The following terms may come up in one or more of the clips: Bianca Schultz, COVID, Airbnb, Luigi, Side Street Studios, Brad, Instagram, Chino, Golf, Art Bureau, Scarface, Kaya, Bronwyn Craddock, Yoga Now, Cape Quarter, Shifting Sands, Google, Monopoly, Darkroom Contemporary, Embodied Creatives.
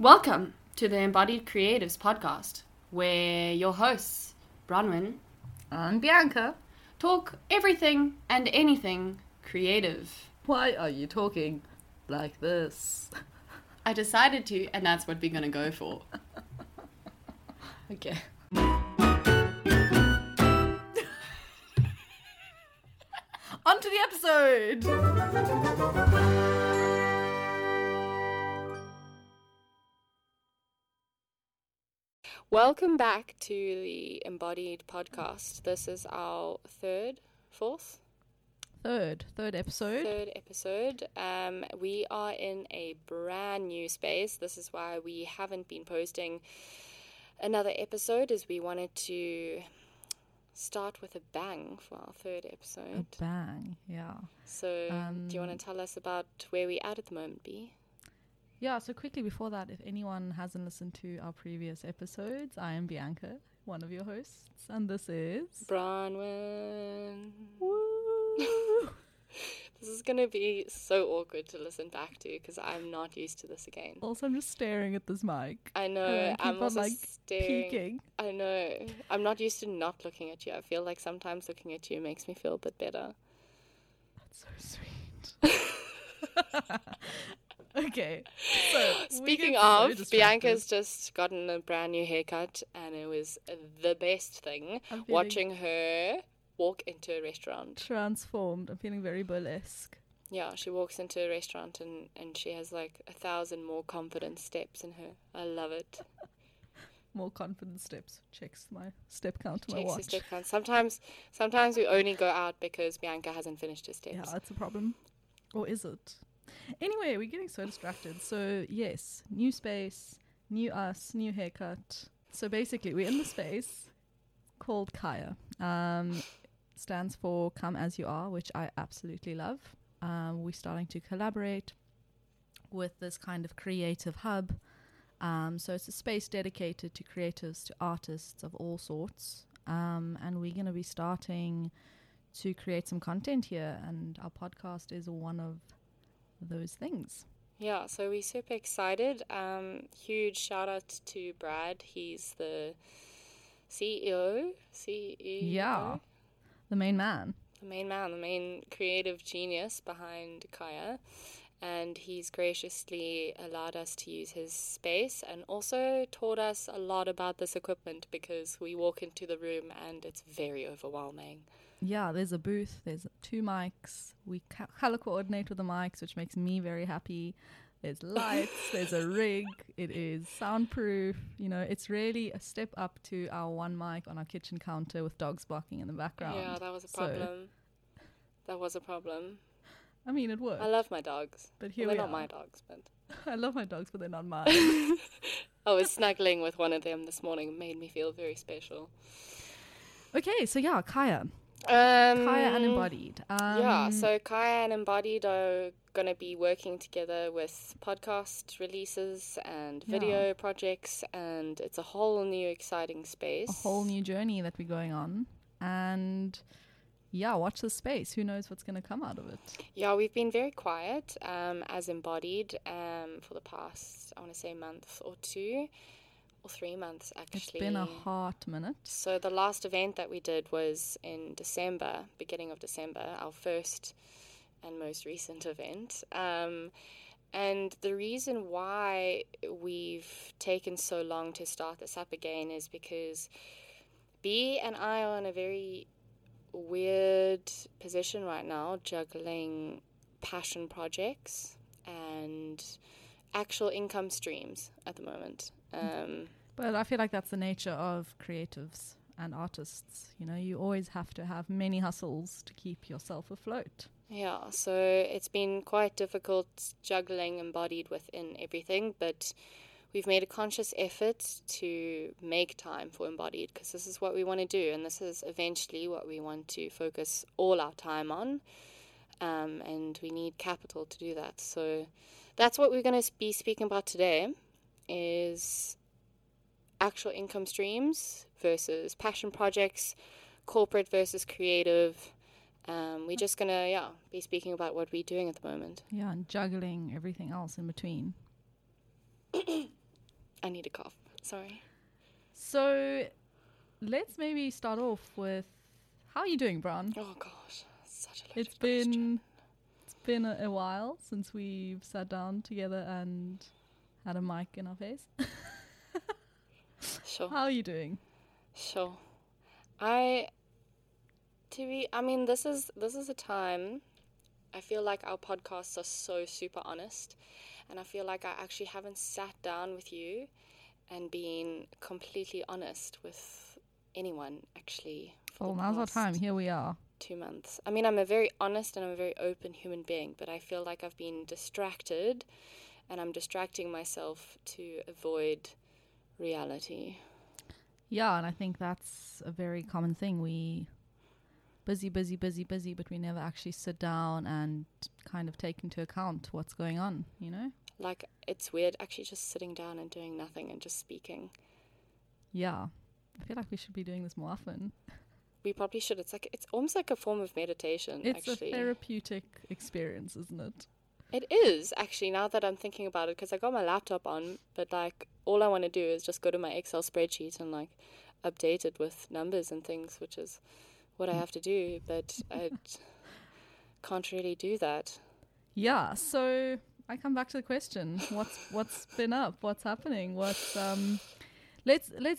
Welcome to the Embodied Creatives podcast, where your hosts, Bronwyn and Bianca, talk everything and anything creative. Why are you talking like this? I decided to, and that's what we're going to go for. Okay. On to the episode! Welcome back to the Embodied podcast. This is our third episode. We are in a brand new space. This is why we haven't been posting another episode, is we wanted to start with a bang for our third episode. A bang, yeah. So do you want to tell us about where we're at the moment, B? Yeah, so quickly before that, if anyone hasn't listened to our previous episodes, I am Bianca, one of your hosts, and this is... Bronwyn. Woo! This is going to be so awkward to listen back to because I'm not used to this again. Also, I'm just staring at this mic. I know. I'm also like staring. Peeking. I know. I'm not used to not looking at you. I feel like sometimes looking at you makes me feel a bit better. That's so sweet. Okay. So speaking of, so Bianca's just gotten a brand new haircut and it was the best thing watching her walk into a restaurant. Transformed. I'm feeling very burlesque. Yeah, she walks into a restaurant and she has like 1,000 more confident steps in her. I love it. More confident steps. Checks my step count to my watch. Checks her step count. Sometimes we only go out because Bianca hasn't finished her steps. Yeah, that's a problem. Or is it? Anyway, we're getting so distracted. So yes, new space, new us, new haircut. So basically we're in the space called Kaya. Stands for Come As You Are, which I absolutely love. We're starting to collaborate with this kind of creative hub. So it's a space dedicated to creatives, to artists of all sorts. And we're going to be starting to create some content here. And our podcast is one of those things. Yeah, so we're super excited. Huge shout out to Brad. He's the CEO. Yeah. The main man, the main creative genius behind Kaya. And he's graciously allowed us to use his space and also taught us a lot about this equipment because we walk into the room and it's very overwhelming. Yeah, there's a booth, there's two mics. We color coordinate with the mics, which makes me very happy. There's lights, there's a rig, it is soundproof. You know, it's really a step up to our one mic on our kitchen counter with dogs barking in the background. Yeah, that was a problem. So, that was a problem. I mean, it worked. I love my dogs. But they're not my dogs, but... I love my dogs, but they're not mine. I was snuggling with one of them this morning. It made me feel very special. Okay, so yeah, Kaya. Kaya and Embodied. Yeah, so Kaya and Embodied are going to be working together with podcast releases and video projects, and it's a whole new exciting space. A whole new journey that we're going on, and yeah, watch the space. Who knows what's going to come out of it? Yeah, we've been very quiet as Embodied for the past, I want to say, month or two. Or 3 months, actually. It's been a hot minute. So the last event that we did was in December, beginning of December, our first and most recent event. And the reason why we've taken so long to start this up again is because B and I are in a very weird position right now, juggling passion projects and actual income streams at the moment. But I feel like that's the nature of creatives and artists. You know, you always have to have many hustles to keep yourself afloat. Yeah, so it's been quite difficult juggling Embodied within everything, but we've made a conscious effort to make time for Embodied because this is what we want to do, and this is eventually what we want to focus all our time on, and we need capital to do that. So that's what we're going to be speaking about today, is actual income streams versus passion projects, corporate versus creative, We're just going to, be speaking about what we're doing at the moment. Yeah, and juggling everything else in between. I need a cough. Sorry. So let's maybe start off with, how are you doing, Bron? Oh, gosh. Such a loaded question. It's been a while since we've sat down together and had a mic in our face. Sure. How are you doing? Sure. This is a time I feel like our podcasts are so super honest, and I feel like I actually haven't sat down with you and been completely honest with anyone actually. Well, now's our time. Here we are. 2 months. I mean, I'm a very honest and I'm a very open human being, but I feel like I've been distracted and I'm distracting myself to avoid reality. Yeah, and I think that's a very common thing. We busy, but we never actually sit down and kind of take into account what's going on, you know? Like, it's weird actually just sitting down and doing nothing and just speaking. Yeah. I feel like we should be doing this more often. We probably should. It's almost like a form of meditation, actually. It's a therapeutic experience, isn't it? It is, actually, now that I'm thinking about it, because I got my laptop on, but, like, all I want to do is just go to my Excel spreadsheet and, like, update it with numbers and things, which is what I have to do, but I can't really do that. Yeah, so I come back to the question. What's been up? What's happening? Let's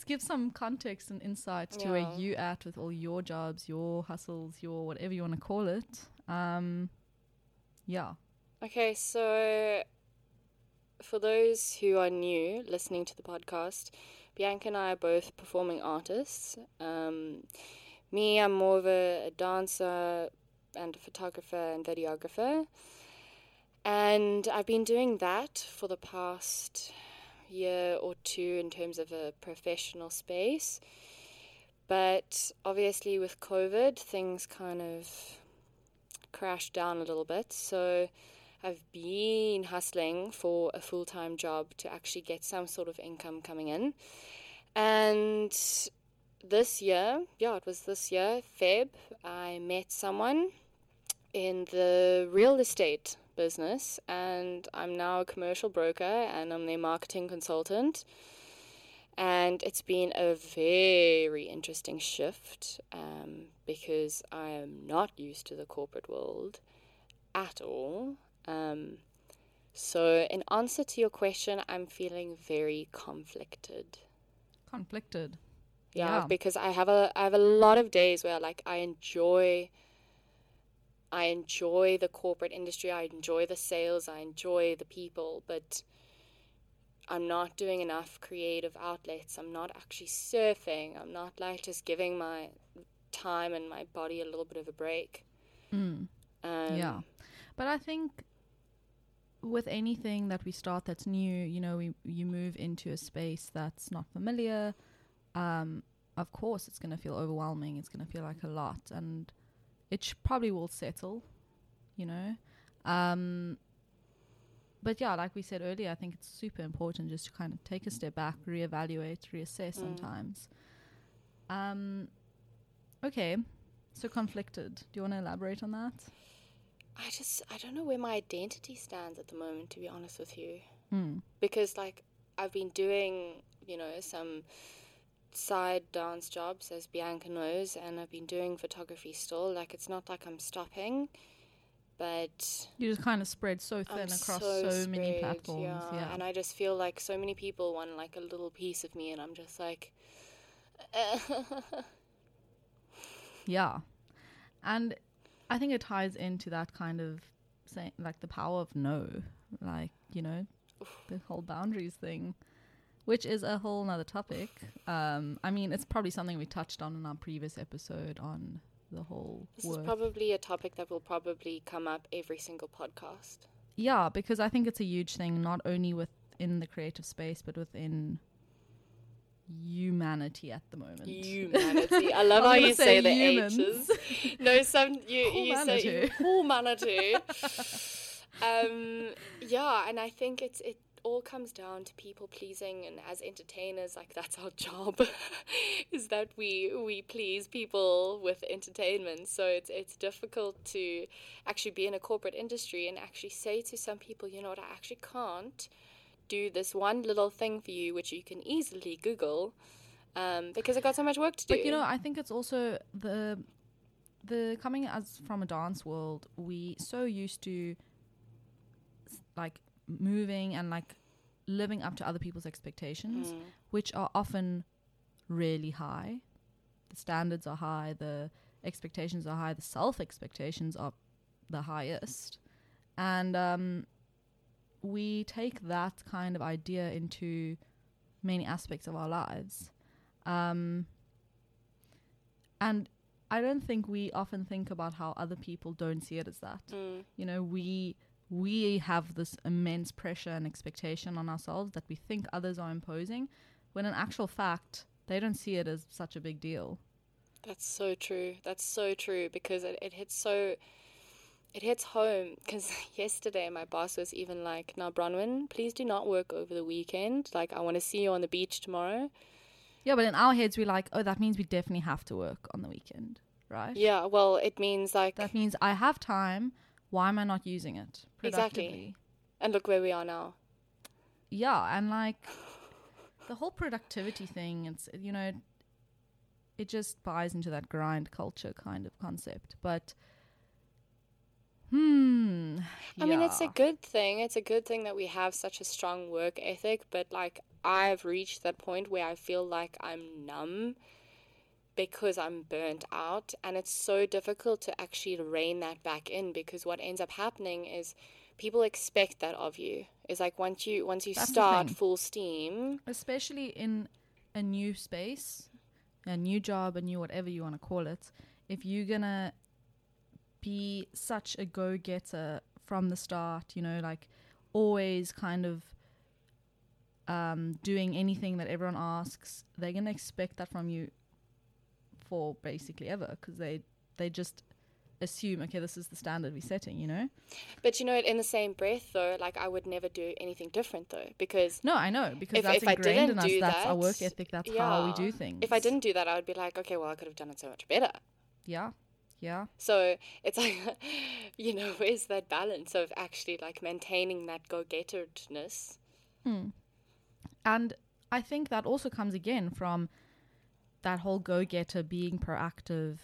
give some context and insight to where you're at with all your jobs, your hustles, your whatever you want to call it. Okay, so for those who are new listening to the podcast, Bianca and I are both performing artists. Me, I'm more of a dancer and a photographer and videographer. And I've been doing that for the past year or two in terms of a professional space, but obviously with COVID things kind of crashed down a little bit, so I've been hustling for a full-time job to actually get some sort of income coming in. And this year, Feb, I met someone in the real estate business, and I'm now a commercial broker and I'm their marketing consultant, and it's been a very interesting shift because I am not used to the corporate world at all. So in answer to your question, I'm feeling very conflicted. Yeah. Because I have a lot of days where, like, I enjoy the corporate industry, I enjoy the sales, I enjoy the people, but I'm not doing enough creative outlets. I'm not actually surfing. I'm not, like, just giving my time and my body a little bit of a break. But I think with anything that we start that's new, you know, you move into a space that's not familiar, of course it's going to feel overwhelming. It's going to feel like a lot, and it probably will settle, you know. But yeah, like we said earlier, I think it's super important just to kind of take a step back, reevaluate, reassess sometimes. Okay, so conflicted. Do you want to elaborate on that? I don't know where my identity stands at the moment, to be honest with you. Because, like, I've been doing, you know, some side dance jobs, as Bianca knows, and I've been doing photography still. Like, it's not like I'm stopping, but you just kind of spread so thin across so many platforms. Yeah. And I just feel like so many people want, like, a little piece of me, and I'm just like yeah. And I think it ties into that kind of saying, like, the power of no, like, you know, the whole boundaries thing, which is a whole nother topic. I mean, it's probably something we touched on in our previous episode on the whole This work. Is probably a topic that will probably come up every single podcast. Yeah, because I think it's a huge thing, not only within the creative space, but within humanity at the moment. Humanity. I love how you say humans. The H's. No, you say humanity. Yeah, and I think it all comes down to people pleasing, and as entertainers, like, that's our job, is that we please people with entertainment. So it's difficult to actually be in a corporate industry and actually say to some people, you know what, I actually can't do this one little thing for you, which you can easily Google, because I got so much work to do. But you know, I think it's also the coming as from a dance world, we so used to like moving and like living up to other people's expectations, which are often really high. The standards are high, the expectations are high, the self-expectations are the highest. And we take that kind of idea into many aspects of our lives. And I don't think we often think about how other people don't see it as that. You know, we have this immense pressure and expectation on ourselves that we think others are imposing, when in actual fact, they don't see it as such a big deal. That's so true. That's so true, because it hits home. Because yesterday my boss was even like, now Bronwyn, please do not work over the weekend. Like, I want to see you on the beach tomorrow. Yeah, but in our heads, we're like, oh, that means we definitely have to work on the weekend, right? Yeah, well, it means like... That means I have time. Why am I not using it productively? Exactly. And look where we are now. Yeah, and like the whole productivity thing, it's, you know, it just buys into that grind culture kind of concept. But, I mean, it's a good thing. It's a good thing that we have such a strong work ethic, but like... I've reached that point where I feel like I'm numb because I'm burnt out, and it's so difficult to actually rein that back in, because what ends up happening is people expect that of you. It's like once you start full steam, especially in a new space, a new job, a new whatever you want to call it, if you're gonna be such a go-getter from the start, you know, like always kind of doing anything that everyone asks, they're going to expect that from you for basically ever, because they just assume, okay, this is the standard we're setting, you know? But you know, in the same breath though, like I would never do anything different though, because... No, I know, because that's ingrained in us, that's our work ethic, that's how we do things. If I didn't do that, I would be like, okay, well, I could have done it so much better. Yeah. Yeah. So it's like, you know, where's that balance of actually like maintaining that go-getterness? And I think that also comes again from that whole go-getter, being proactive,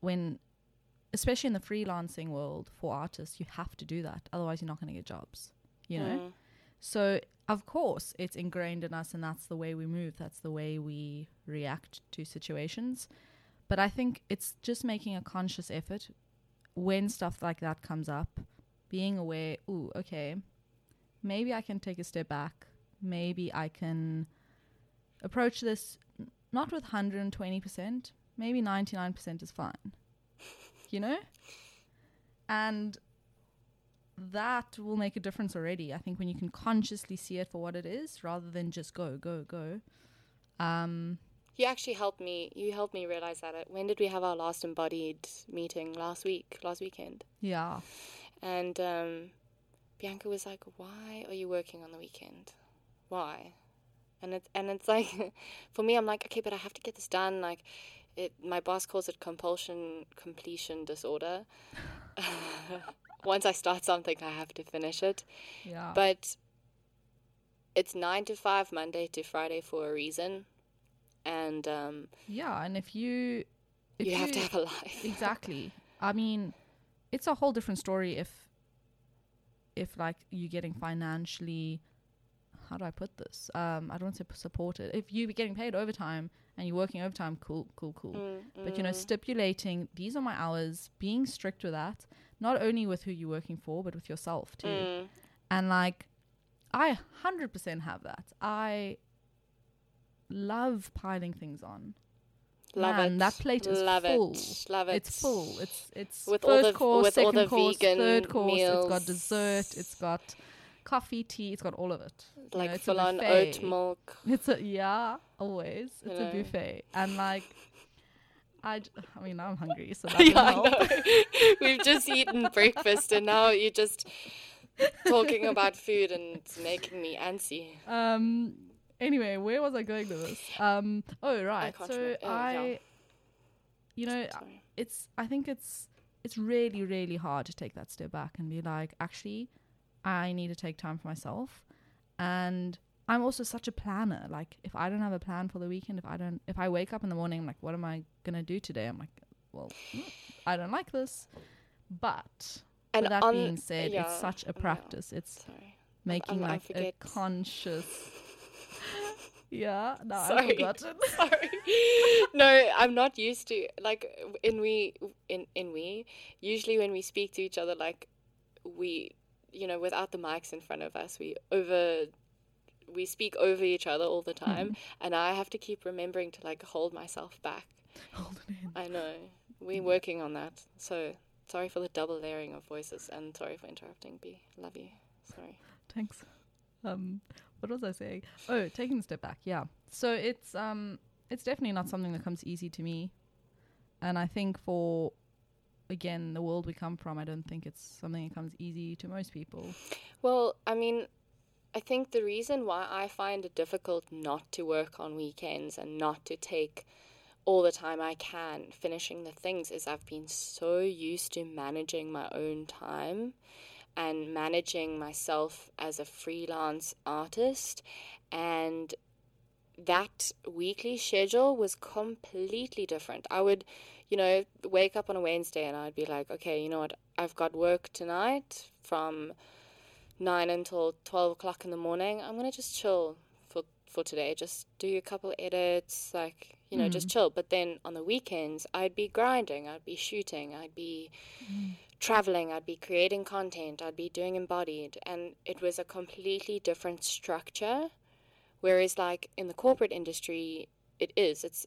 when, especially in the freelancing world for artists, you have to do that. Otherwise, you're not going to get jobs, you know? So, of course, it's ingrained in us, and that's the way we move. That's the way we react to situations. But I think it's just making a conscious effort when stuff like that comes up, being aware, ooh, okay, maybe I can take a step back. Maybe I can approach this not with 120%. Maybe 99% is fine, you know? And that will make a difference already. I think when you can consciously see it for what it is rather than just go, go, go. You actually helped me. You helped me realize that. When did we have our last embodied meeting? Last weekend. Yeah. And... Bianca was like, why are you working on the weekend? Why? And it's like, for me, I'm like, okay, but I have to get this done. Like, my boss calls it completion disorder. Once I start something, I have to finish it. Yeah. But it's 9 to 5, Monday to Friday for a reason. And and if you have to have a life. Exactly. I mean, it's a whole different story if like you're getting financially, how do I put this? I don't want to say supported. If you're getting paid overtime and you're working overtime, cool. But, you know, stipulating, these are my hours, being strict with that, not only with who you're working for, but with yourself too. And like, I 100% have that. I love piling things on. Man, that plate is full. Love it. It's full. It's with first all the, course, with second all the course, vegan third course. Meals. It's got dessert. It's got coffee, tea. It's got all of it. Like, you know, full on oat milk. Always. It's a buffet. And like, I mean, now I'm hungry, so that will help. We've just eaten breakfast, and now you just talking about food, and it's making me antsy. Anyway, where was I going with this? I think it's really, really hard to take that step back and be like, actually, I need to take time for myself. And I'm also such a planner. Like, if I don't have a plan for the weekend, if I wake up in the morning, I'm like, what am I going to do today? I'm like, well, I don't like this. But with that being said, it's such a practice. It's making like a conscious... Yeah, no, I've forgotten. Sorry. No, I'm not used to, like, usually when we speak to each other, like, we, you know, without the mics in front of us, we speak over each other all the time, and I have to keep remembering to, like, hold myself back. Hold it in. I know. We're working on that. So, sorry for the double layering of voices, and sorry for interrupting, B. Love you. Sorry. Thanks. What was I saying? Oh, taking a step back. Yeah. So it's definitely not something that comes easy to me. And I think for, again, the world we come from, I don't think it's something that comes easy to most people. Well, I mean, I think the reason why I find it difficult not to work on weekends and not to take all the time I can finishing the things is I've been so used to managing my own time and managing myself as a freelance artist, and that weekly schedule was completely different. I would, you know, wake up on a Wednesday and I'd be like, okay, you know what, I've got work tonight from 9 until 12 o'clock in the morning. I'm going to just chill for today, just do a couple edits, like, you know, just chill. But then on the weekends, I'd be grinding, I'd be shooting, I'd be... traveling, I'd be creating content, I'd be doing embodied, and it was a completely different structure. Whereas, like, in the corporate industry, it is what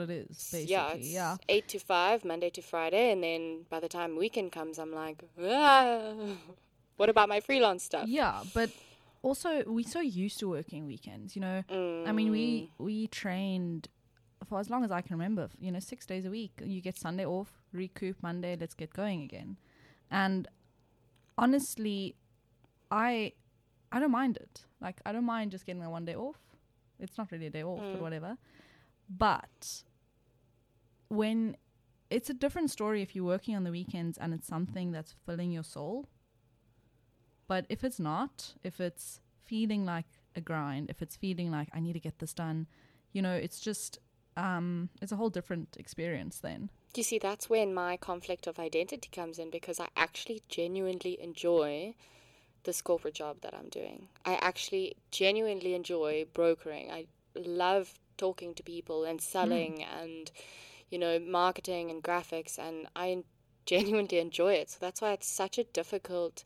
it is, basically. Yeah, it's 8 to 5, Monday to Friday, and then by the time weekend comes, I'm like, what about my freelance stuff? Yeah, but also we're so used to working weekends, you know. I mean, we trained for as long as I can remember, you know, 6 days a week. You get Sunday off, recoup Monday, let's get going again. And honestly, I don't mind it. Like, I don't mind just getting my one day off. It's not really a day off, but whatever. But when it's a different story if you're working on the weekends and it's something that's filling your soul. But if it's not, if it's feeling like a grind, if it's feeling like I need to get this done, you know, it's just... it's a whole different experience then. You see, that's when my conflict of identity comes in, because I actually genuinely enjoy this corporate job that I'm doing. I actually genuinely enjoy brokering. I love talking to people and selling and, you know, marketing and graphics, and I genuinely enjoy it. So that's why it's such a difficult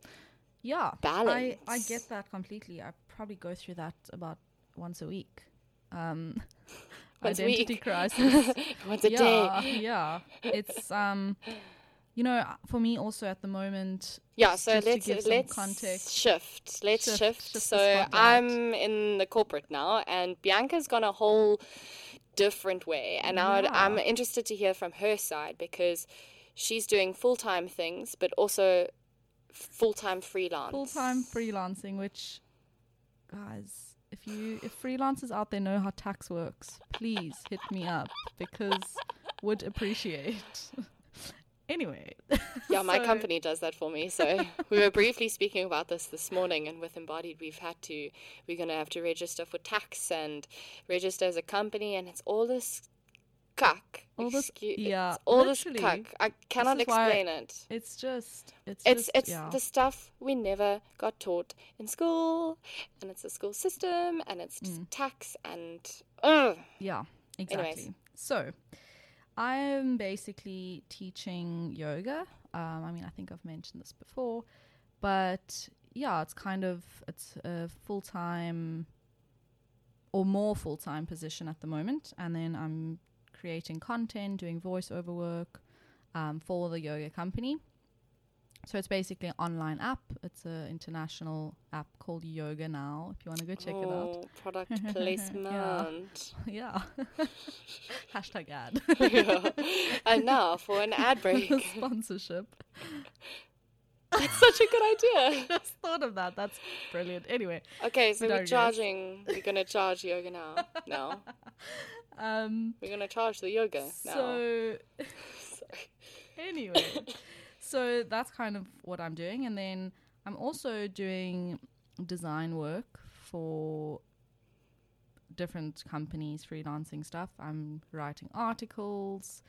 balance. I get that completely. I probably go through that about once a week. Identity crisis. Once a day. Yeah. It's, you know, for me also at the moment. Yeah, so let's shift. So I'm in the corporate now, and Bianca's gone a whole different way. And now I'm interested to hear from her side, because she's doing full-time things, but also full-time freelance. Full-time freelancing, which, guys... If freelancers out there know how tax works, please hit me up, because would appreciate. Anyway. Yeah, my company does that for me. So we were briefly speaking about this morning, and with Embodied, we're going to have to register for tax and register as a company, and it's all this cuck. It's all this cuck. I cannot explain it. It's the stuff we never got taught in school, and it's the school system, and it's tax and yeah, exactly. Anyways. So I'm basically teaching yoga. I mean, I think I've mentioned this before, but yeah, it's a full-time or more full-time position at the moment, and then I'm creating content, doing voiceover work for the yoga company. So it's basically an online app. It's an international app called Yoga Now, if you want to go check it out. Product placement. Yeah. Hashtag ad. And now for an ad break. Sponsorship. That's such a good idea. I just thought of that. That's brilliant. Anyway. Okay, so we're going to charge yoga now. No. We're going to charge the yoga now. So anyway, so that's kind of what I'm doing. And then I'm also doing design work for different companies, freelancing stuff. I'm writing articles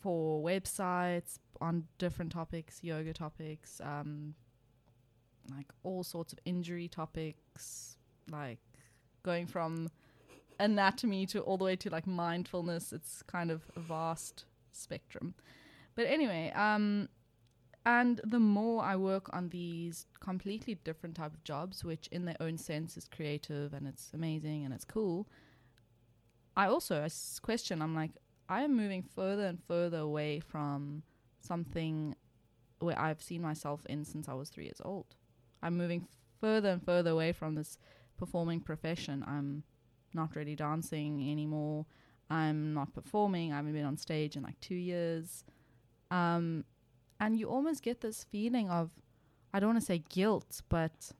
for websites on different topics, yoga topics, like all sorts of injury topics, like going from anatomy to all the way to like mindfulness. It's kind of a vast spectrum. But anyway, and the more I work on these completely different type of jobs, which in their own sense is creative and it's amazing and it's cool, I question, I'm like, I am moving further and further away from something where I've seen myself in since I was 3 years old. I'm moving further and further away from this performing profession. I'm not really dancing anymore. I'm not performing. I haven't been on stage in like 2 years. And you almost get this feeling of, I don't want to say guilt, but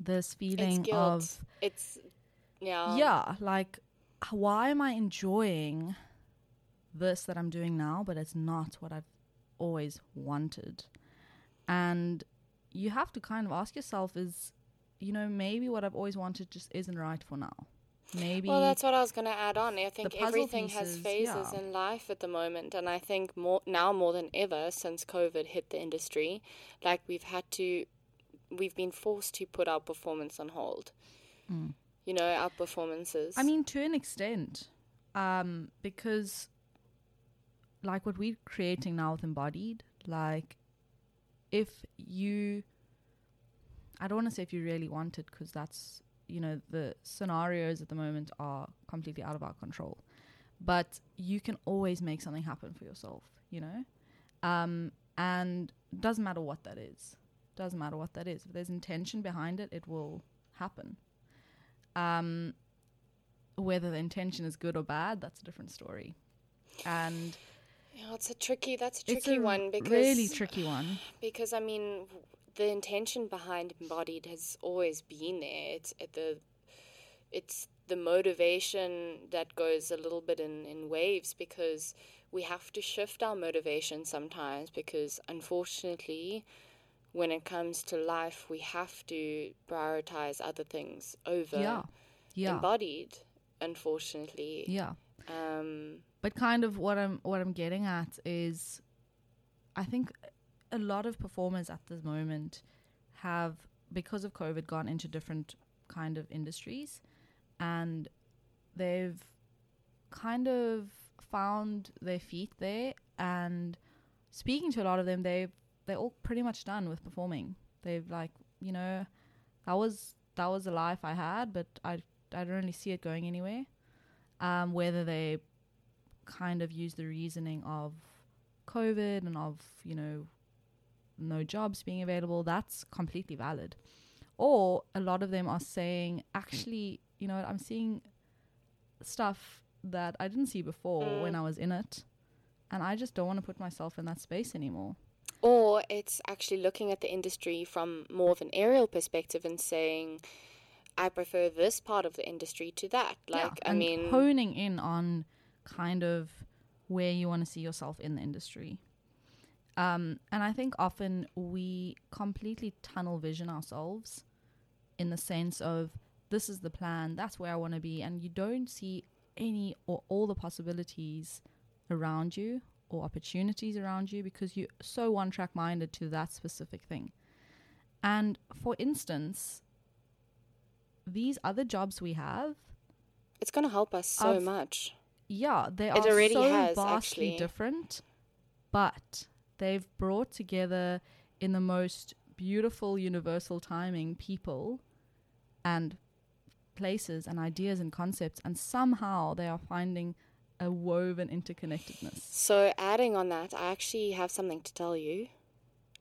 this feeling of... It's, yeah. Yeah, like, why am I enjoying this that I'm doing now, but it's not what I've always wanted? And you have to kind of ask yourself is, you know, maybe what I've always wanted just isn't right for now. Maybe. Well, that's what I was going to add on. I think everything has phases in life at the moment. And I think now more than ever since COVID hit the industry, like we've been forced to put our performance on hold. Mm. You know, our performances. I mean, to an extent, because like what we're creating now with Embodied, like I don't want to say if you really want it, because that's, you know, the scenarios at the moment are completely out of our control. But you can always make something happen for yourself, you know? And it doesn't matter what that is. If there's intention behind it, it will happen. Whether the intention is good or bad, that's a different story. And yeah, that's a tricky one because really tricky one. Because I mean, the intention behind Embodied has always been there. It's the motivation that goes a little bit in waves, because we have to shift our motivation sometimes, because unfortunately when it comes to life, we have to prioritize other things over Embodied, unfortunately. Yeah. But kind of what I'm getting at is, I think a lot of performers at this moment have, because of COVID, gone into different kind of industries, and they've kind of found their feet there. And speaking to a lot of them, they're all pretty much done with performing. They've like, you know, that was the life I had, but I don't really see it going anywhere. Whether they kind of use the reasoning of COVID and of, you know, no jobs being available, that's completely valid. Or a lot of them are saying, actually, you know, I'm seeing stuff that I didn't see before when I was in it, and I just don't want to put myself in that space anymore. Or it's actually looking at the industry from more of an aerial perspective and saying, I prefer this part of the industry to that. Like, yeah, honing in on kind of where you want to see yourself in the industry. And I think often we completely tunnel vision ourselves in the sense of, this is the plan, that's where I want to be. And you don't see any or all the possibilities around you, or opportunities around you, because you're so one-track minded to that specific thing. And for instance, these other jobs we have, it's going to help us so much. Yeah, they are so vastly different, but they've brought together in the most beautiful universal timing people and places and ideas and concepts, and somehow they are finding a woven interconnectedness. So adding on that, I actually have something to tell you.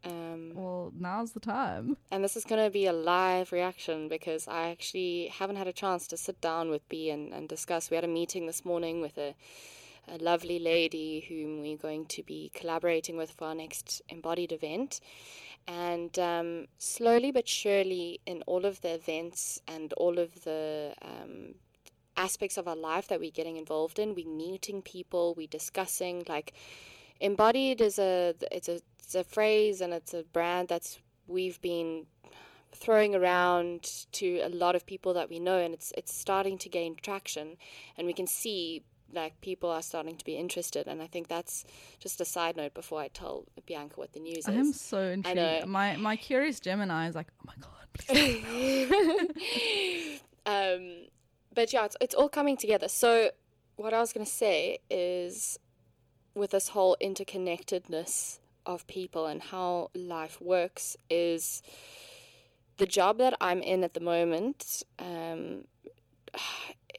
Well, now's the time. And this is going to be a live reaction, because I actually haven't had a chance to sit down with B and discuss. We had a meeting this morning with a a lovely lady whom we're going to be collaborating with for our next Embodied event. And slowly but surely, in all of the events and all of the aspects of our life that we're getting involved in, we're meeting people, we're discussing. Like, Embodied is it's a phrase and it's a brand that's we've been throwing around to a lot of people that we know, and it's starting to gain traction, and we can see like people are starting to be interested. And I think that's just a side note before I tell Bianca what the news is. I am so intrigued. I know. My curious Gemini is like, oh my god, please. But yeah, it's all coming together. So what I was going to say is, with this whole interconnectedness of people and how life works, is the job that I'm in at the moment,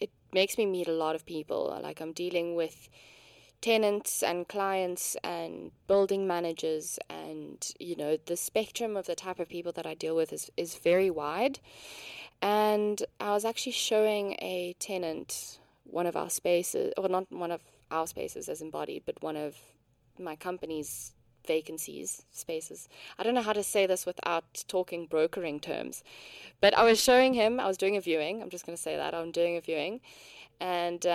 it makes me meet a lot of people. Like, I'm dealing with tenants and clients and building managers, and the spectrum of the type of people that I deal with is very wide. And I was actually showing a tenant one of our spaces, or not one of our spaces as Embodied, but one of my company's vacancies, spaces. I don't know how to say this without talking brokering terms, but I was showing him, I was doing a viewing, I'm just going to say that, I'm doing a viewing, and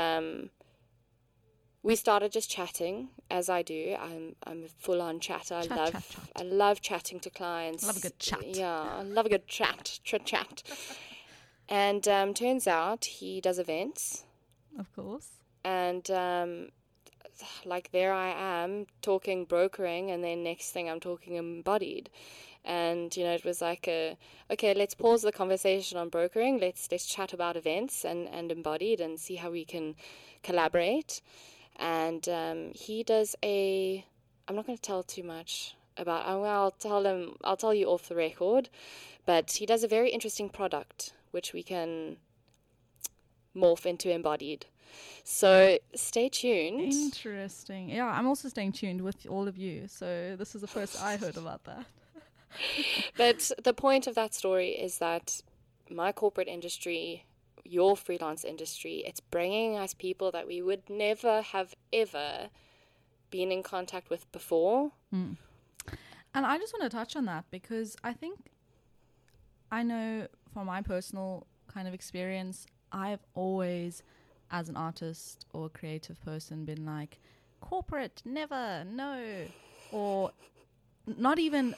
we started just chatting, as I do. I'm a full-on chatter. I love chatting to clients. I love a good chat. Yeah, I love a good chat. And turns out he does events. Of course. And like, there I am talking brokering, and then next thing I'm talking Embodied. And it was like, okay, let's pause the conversation on brokering, let's chat about events and Embodied and see how we can collaborate. And he does a, I'm not going to tell too much about, I'll tell you off the record, but he does a very interesting product which we can morph into Embodied. So stay tuned. Interesting. Yeah, I'm also staying tuned with all of you. So this is the first I heard about that. But the point of that story is that my corporate industry, your freelance industry, it's bringing us people that we would never have ever been in contact with before. Mm. And I just want to touch on that, because I think, I know from my personal kind of experience, I've always, as an artist or creative person, been like, corporate, never, no. Or not even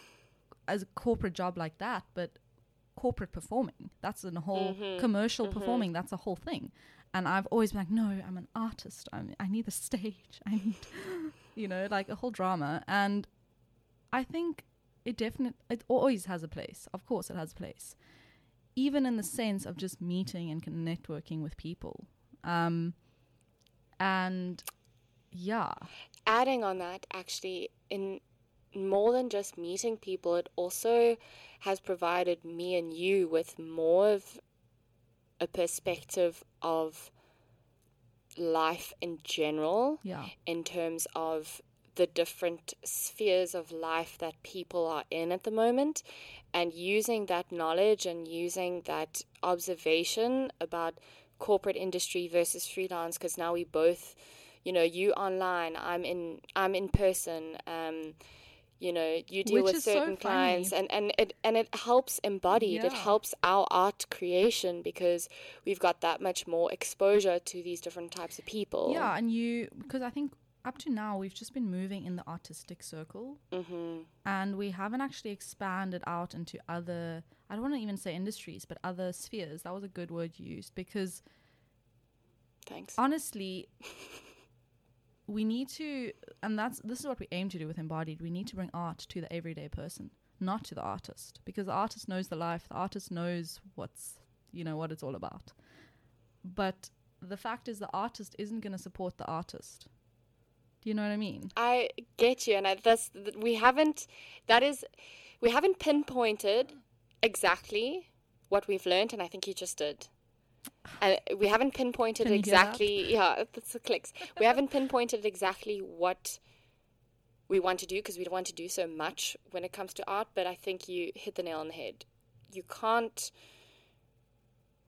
as a corporate job like that, but corporate performing. That's a whole commercial performing. That's a whole thing. And I've always been like, no, I'm an artist. I need a stage. I need, like a whole drama. And I think it always has a place. Of course it has a place. Even in the sense of just meeting and networking with people. And yeah. Adding on that, actually, in more than just meeting people, it also has provided me and you with more of a perspective of life in general. Yeah. In terms of the different spheres of life that people are in at the moment, and using that knowledge and using that observation about corporate industry versus freelance, because now we both, you online, I'm in person, you deal with certain clients, and it helps Embodied. Yeah. It helps our art creation, because we've got that much more exposure to these different types of people. Yeah, and because I think up to now we've just been moving in the artistic circle, and we haven't actually expanded out into other, I don't want to even say industries, but other spheres. That was a good word you used, because thanks. Honestly, we need to, and this is what we aim to do with Embodied. We need to bring art to the everyday person, not to the artist, because the artist knows the life. The artist knows what's, what it's all about. But the fact is, the artist isn't going to support the artist. Do you know what I mean? I get you, and we haven't pinpointed exactly what we've learned, and I think you just did. And we haven't pinpointed exactly. Yeah, that's the clicks. We haven't pinpointed exactly what we want to do, because we don't want to do so much when it comes to art. But I think you hit the nail on the head. You can't.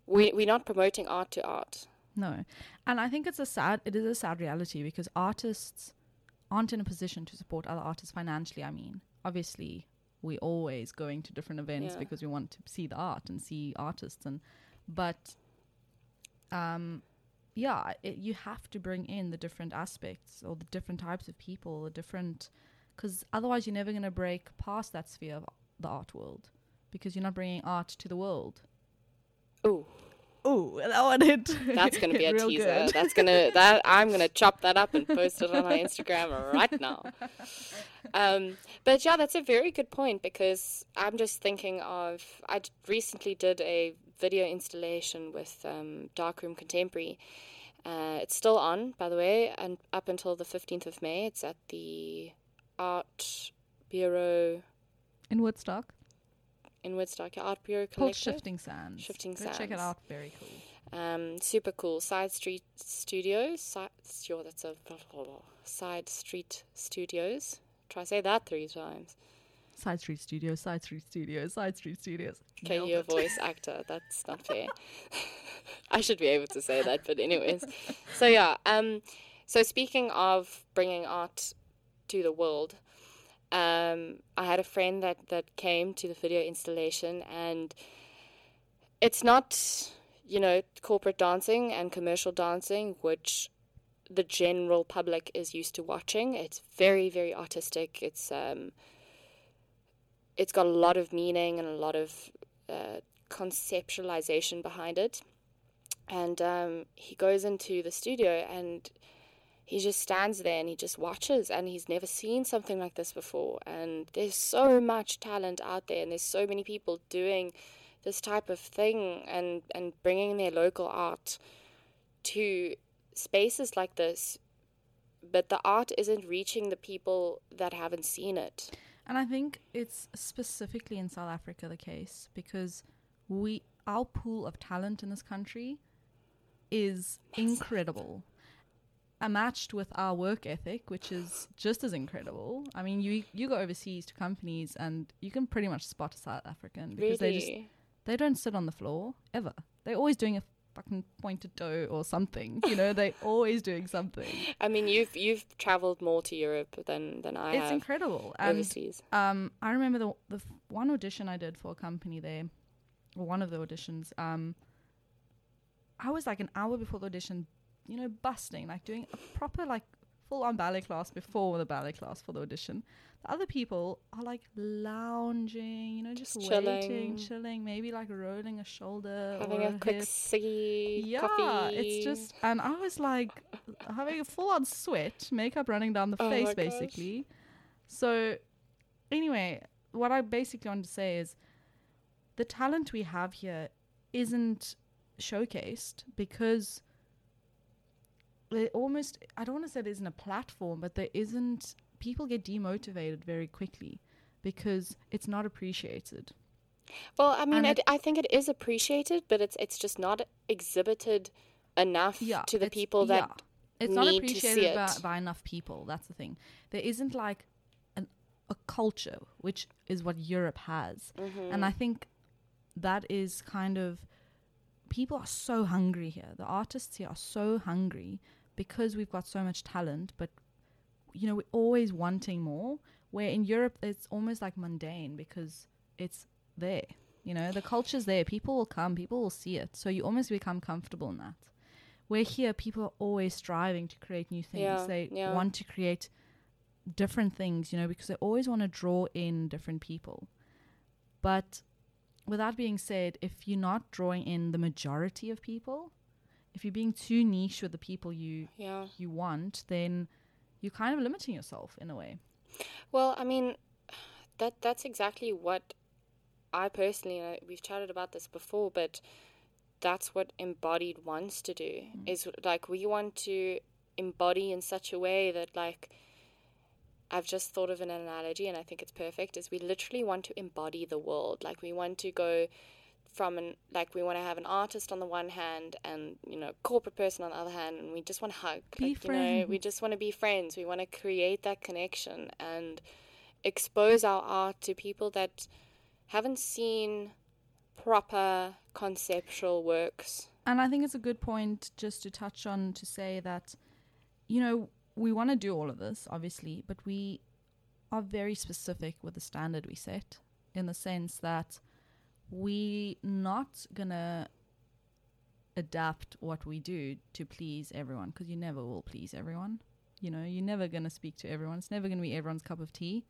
We're not promoting art to art. No. And I think it is a sad reality, because artists aren't in a position to support other artists financially. I mean, obviously we're always going to different events because we want to see the art and see artists, but you have to bring in the different aspects or the different types of people, because otherwise you're never going to break past that sphere of the art world, because you're not bringing art to the world. Oh, that one hit. That's going to be a teaser. Good. I'm going to chop that up and post it on my Instagram right now. But yeah, that's a very good point, because I'm just thinking of, I recently did a video installation with Darkroom Contemporary. It's still on, by the way, and up until the 15th of May. It's at the Art Bureau. In Woodstock? In Woodstock, Art Bureau collective. Called Shifting Sands. Go check it out. Very cool. Super cool. Side Street Studios. Side Street Studios. Try say that 3 times. Side Street Studios. Side Street Studios. Side Street Studios. Okay, you're a voice actor. That's not fair. I should be able to say that, but anyways. So yeah. So speaking of bringing art to the world. I had a friend that came to the video installation, and it's not, corporate dancing and commercial dancing, which the general public is used to watching. It's very, very artistic. It's got a lot of meaning and a lot of conceptualization behind it. And he goes into the studio and he just stands there and he just watches, and he's never seen something like this before. And there's so much talent out there, and there's so many people doing this type of thing and bringing their local art to spaces like this. But the art isn't reaching the people that haven't seen it. And I think it's specifically in South Africa the case, because our pool of talent in this country is incredible. Matched with our work ethic, which is just as incredible. I mean, you go overseas to companies and you can pretty much spot a South African, because they don't sit on the floor ever. They're always doing a fucking pointed toe or something. They're always doing something. I mean, you've traveled more to Europe than I have. It's incredible. Overseas. And I remember the one audition I did for a company there, or one of the auditions. I was like an hour before the audition, busting, like doing a proper, like, full-on ballet class before the ballet class for the audition. The other people are, like, lounging, just chilling, maybe, like, rolling a shoulder. Having a quick ciggy, coffee. Yeah, it's just... And I was, like, having a full-on sweat, makeup running down the face, basically. Gosh. So, anyway, what I basically want to say is the talent we have here isn't showcased, because... I don't want to say there isn't a platform, but there isn't, people get demotivated very quickly because it's not appreciated. Well, I mean, I think it is appreciated, but it's just not exhibited enough to the people that it's need not appreciated to see it. By enough people. That's the thing. There isn't like a culture, which is what Europe has. Mm-hmm. And I think that is kind of, people are so hungry here. The artists here are so hungry because we've got so much talent, but, we're always wanting more. Where in Europe, it's almost like mundane because it's there. The culture's there. People will come. People will see it. So you almost become comfortable in that. Where here, people are always striving to create new things. Yeah, they want to create different things, because they always want to draw in different people. But... with that being said, if you're not drawing in the majority of people, if you're being too niche with the people you want, then you're kind of limiting yourself in a way. Well, I mean, that's exactly what I personally, we've chatted about this before, but that's what Embodied wants to do, is like we want to embody in such a way that, like, I've just thought of an analogy and I think it's perfect, is we literally want to embody the world. Like we want to go from we want to have an artist on the one hand and, corporate person on the other hand, and we just want to hug. We just want to be friends. We want to create that connection and expose our art to people that haven't seen proper conceptual works And I think it's a good point just to touch on to say that, you know, we want to do all of this, obviously, but we are very specific with the standard we set, in the sense that we're not going to adapt what we do to please everyone, because you never will please everyone. You know, you're never going to speak to everyone. It's never going to be everyone's cup of tea.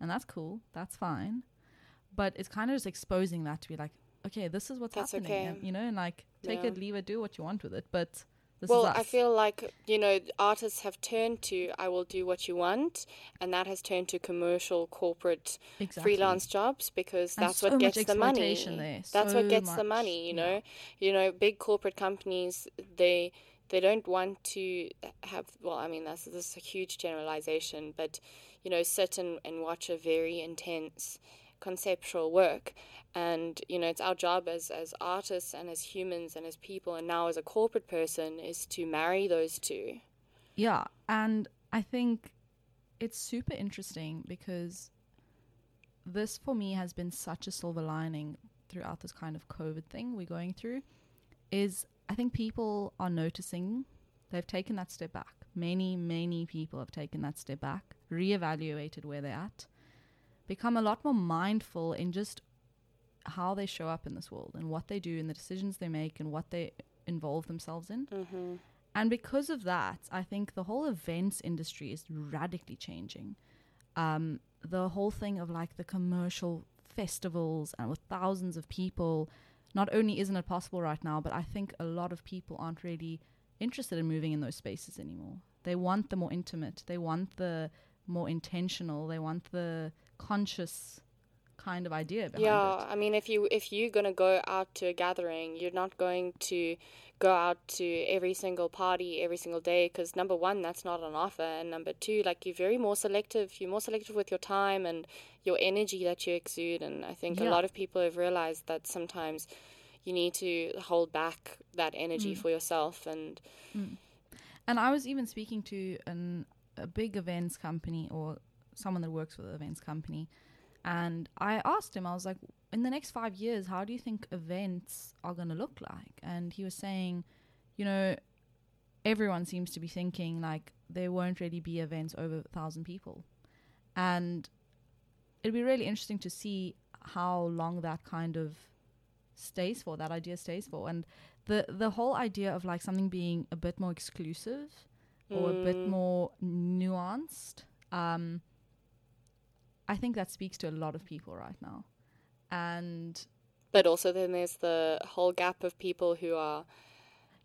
And that's cool. That's fine. But it's kind of just exposing that to be like, okay, this is what's that's happening. Okay. You know, and like, take it, leave it, do what you want with it. But this is us. I feel like, you know, artists have turned to, I will do what you want. And that has turned to commercial, corporate, freelance jobs, because that's what gets the money. That's what gets the money, you know. Yeah. You know, big corporate companies, they don't want to have, well, I mean, this is a huge generalization, but, you know, sit and watch a very intense conceptual work. And, you know, it's our job as artists and as humans and as people, and now as a corporate person, is to marry those two. Yeah. And I think it's super interesting, because this for me has been such a silver lining throughout this kind of COVID thing we're going through, is I think people are noticing they've taken that step back. Many, many people have taken that step back, reevaluated where they're at, become a lot more mindful in just how they show up in this world and what they do and the decisions they make and what they involve themselves in. Mm-hmm. And because of that, I think the whole events industry is radically changing. The whole thing of like the commercial festivals and with thousands of people, not only isn't it possible right now, but I think a lot of people aren't really interested in moving in those spaces anymore. They want the more intimate. They want the more intentional. They want the conscious kind of idea behind it. I mean, if you're going to go out to a gathering, you're not going to go out to every single party every single day, because number one, that's not on offer, and number two, like, you're more selective with your time and your energy that you exude. And I think a lot of people have realized that sometimes you need to hold back that energy for yourself. And and I was even speaking to a big events company, or someone that works with an events company, and I asked him, I was like, in the next 5 years, how do you think events are going to look like? And he was saying, you know, everyone seems to be thinking like there won't really be events over 1,000 people. And it'd be really interesting to see how long that kind of stays for, that idea stays for. And the whole idea of like something being a bit more exclusive or a bit more nuanced, I think that speaks to a lot of people right now. But also then there's the whole gap of people who are...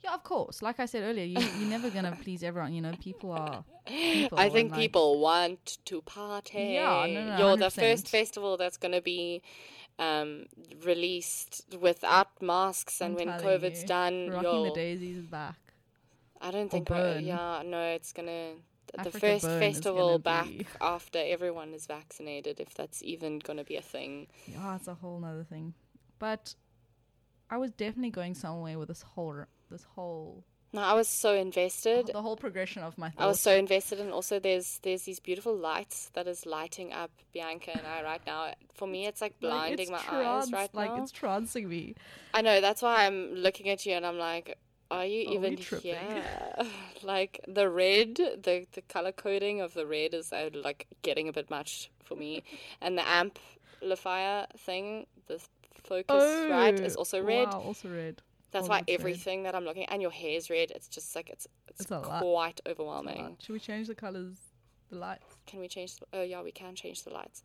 Yeah, of course. Like I said earlier, you're never going to please everyone. You know, people are... People, I think people like, want to party. Yeah, no, you're 100%. The first festival that's going to be released without masks, and when COVID's done... Rocking the Daisies is back. I don't think... it's going to... The first festival back after everyone is vaccinated, if that's even going to be a thing. Yeah, it's a whole nother thing. But I was definitely going somewhere with this whole... No, I was so invested. The whole progression of my thoughts. I was so invested, and also there's these beautiful lights that is lighting up Bianca and I right now. For me, it's like blinding eyes right now. Like, it's trancing me. I know, that's why I'm looking at you and I'm like... Are you even here? Like the red, the color coding of the red is like getting a bit much for me. And the amplifier thing, the focus is also red. Wow, also red. That's why everything red that I'm looking at, and your hair's red. It's just like it's quite overwhelming. Should we change the colors, the lights? Can we change? Oh yeah, we can change the lights.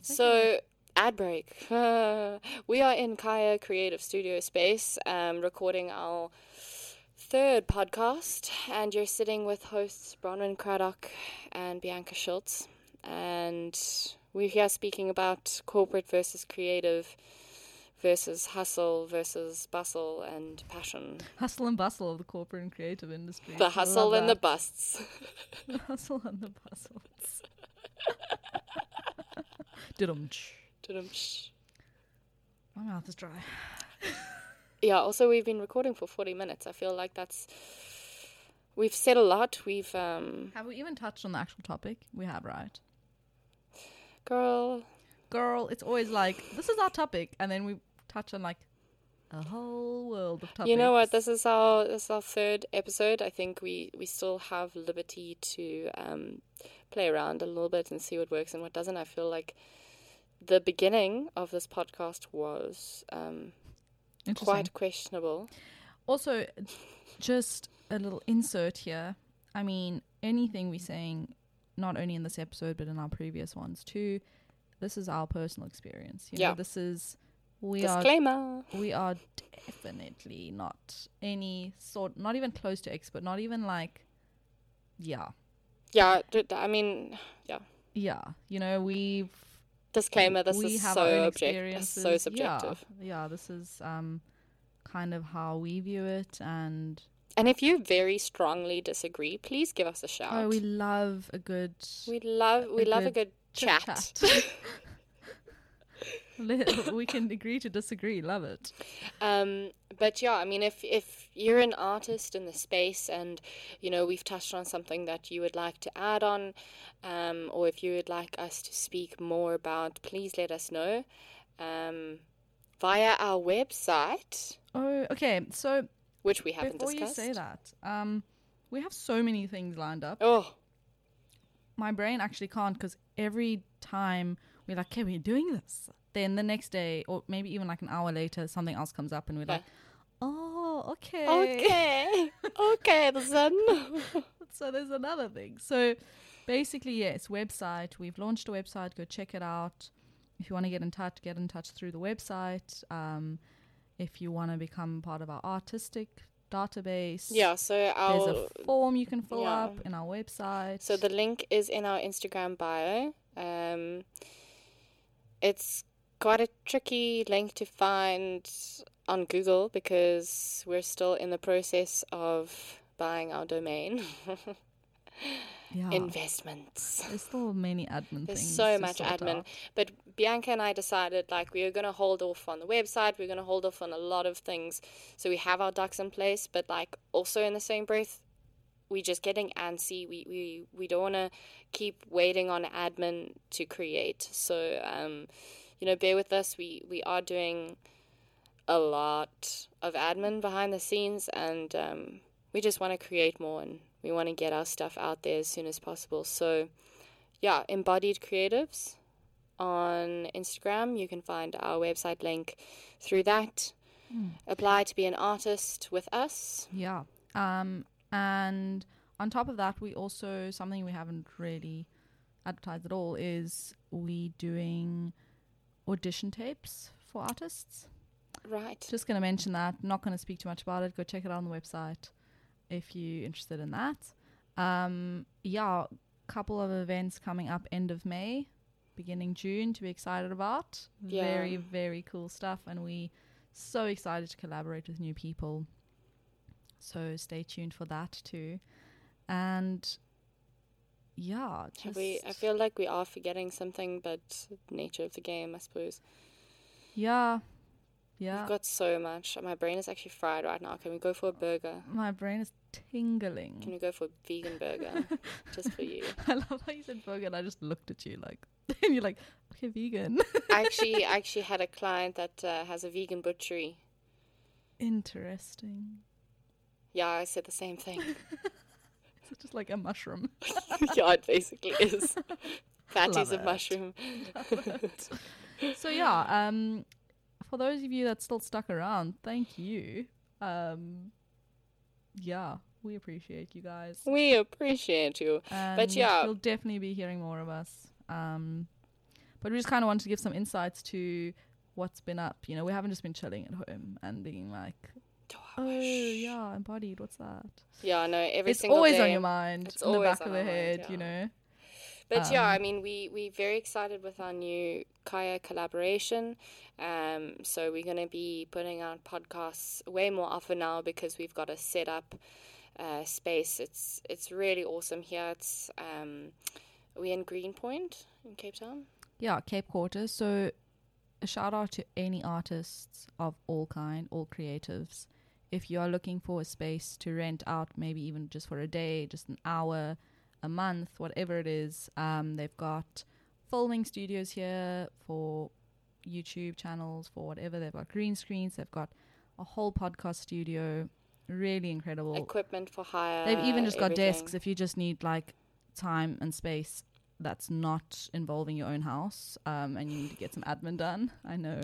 So. Ad break. We are in Kaya Creative Studio Space, recording our third podcast, and you're sitting with hosts Bronwyn Craddock and Bianca Schultz, and we're here speaking about corporate versus creative versus hustle versus bustle and passion. Hustle and bustle of the corporate and creative industry. The hustle and the busts. The hustle and the bustles. Didumch. My mouth is dry. Yeah, also we've been recording for 40 minutes. I feel like we've said a lot. We've have we even touched on the actual topic? We have, right? Girl, it's always like, this is our topic, and then we touch on like A whole world of topics. You know what? This is our third episode. I think we still have liberty to play around a little bit and see what works and what doesn't. I feel like the beginning of this podcast was quite questionable. Also, just a little insert here. I mean, anything we're saying, not only in this episode but in our previous ones too, this is our personal experience. You know, yeah. This is. Disclaimer. We are definitely not any sort, not even close to expert, not even like, yeah. Yeah, I mean, yeah. Yeah, you know, we've... Disclaimer, this is so objective, so subjective. Yeah, this is kind of how we view it and... And if you very strongly disagree, please give us a shout. Oh, we love a good... We love a good chat. We can agree to disagree. Love it. But yeah, I mean, if you're an artist in the space and, you know, we've touched on something that you would like to add on, or if you would like us to speak more about, please let us know via our website. Oh, okay. So, which we haven't discussed. Before you say that, we have so many things lined up. Oh. My brain actually can't, because every time we're like, okay, we're doing this. Then the next day, or maybe even like an hour later, something else comes up and we're like, oh, okay, then. So there's another thing. So basically, yes, website. We've launched a website. Go check it out. If you want to get in touch through the website. If you want to become part of our artistic database. Yeah, so there's a form you can fill up in our website. So the link is in our Instagram bio. It's quite a tricky link to find on Google because we're still in the process of buying our domain. Yeah. Investments. There's still many admin things. There's so much admin. Out. But Bianca and I decided we were going to hold off on the website. We were going to hold off on a lot of things. So we have our ducks in place, but also in the same breath, we're just getting antsy. We don't want to keep waiting on admin to create. So, you know, bear with us. We are doing a lot of admin behind the scenes, and we just want to create more, and we want to get our stuff out there as soon as possible. So, yeah, Embodied Creatives on Instagram. You can find our website link through that. Mm. Apply to be an artist with us. Yeah. And on top of that, we also, something we haven't really advertised at all, is we doing audition tapes for artists. Right. Just going to mention that. Not going to speak too much about it. Go check it out on the website if you're interested in that. Yeah, a couple of events coming up end of May, beginning June, to be excited about. Yeah. Very, very cool stuff. And we so excited to collaborate with new people. So stay tuned for that too. And yeah. I feel like we are forgetting something, but nature of the game, I suppose. Yeah. Yeah. We've got so much. My brain is actually fried right now. Can we go for a burger? My brain is tingling. Can we go for a vegan burger? Just for you. I love how you said burger and I just looked at you and you're like, okay, vegan. I actually had a client that has a vegan butchery. Interesting. Yeah, I said the same thing. It's just like a mushroom. Yeah, it basically is. That is a mushroom. So yeah, for those of you that's still stuck around, thank you. Yeah, we appreciate you guys. We appreciate you. And but yeah, you'll definitely be hearing more of us. But we just kind of wanted to give some insights to what's been up. You know, we haven't just been chilling at home and being like, oh yeah, embodied, what's that? Yeah, I know, every single day. It's always on your mind. It's always in the back of the head, mind, yeah. You know. But yeah, I mean, we're very excited with our new Kaya collaboration. So we're going to be putting out podcasts way more often now because we've got a set up space. It's really awesome here. It's we're in Greenpoint in Cape Town. Yeah, Cape Quarter. So a shout out to any artists of all kind, all creatives. If you are looking for a space to rent out, maybe even just for a day, just an hour, a month, whatever it is, they've got filming studios here for YouTube channels, for whatever. They've got green screens. They've got a whole podcast studio, really incredible. Equipment for hire. They've even just got desks if you just need like time and space that's not involving your own house, and you need to get some admin done. I know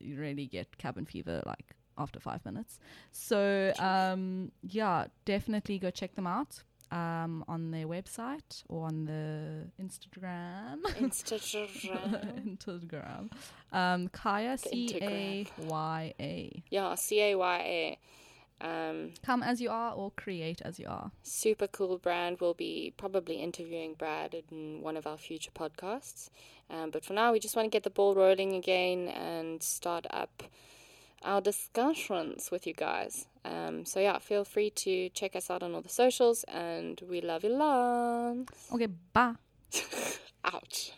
you really get cabin fever like after 5 minutes. So yeah, definitely go check them out on their website or on the Instagram. Kaya, Caya. Yeah, Caya. Come as you are or create as you are. Super cool brand. We'll be probably interviewing Brad in one of our future podcasts. But for now, we just want to get the ball rolling again and start up our discussions with you guys. So yeah, feel free to check us out on all the socials, and we love you lots. Okay, bye. Ouch.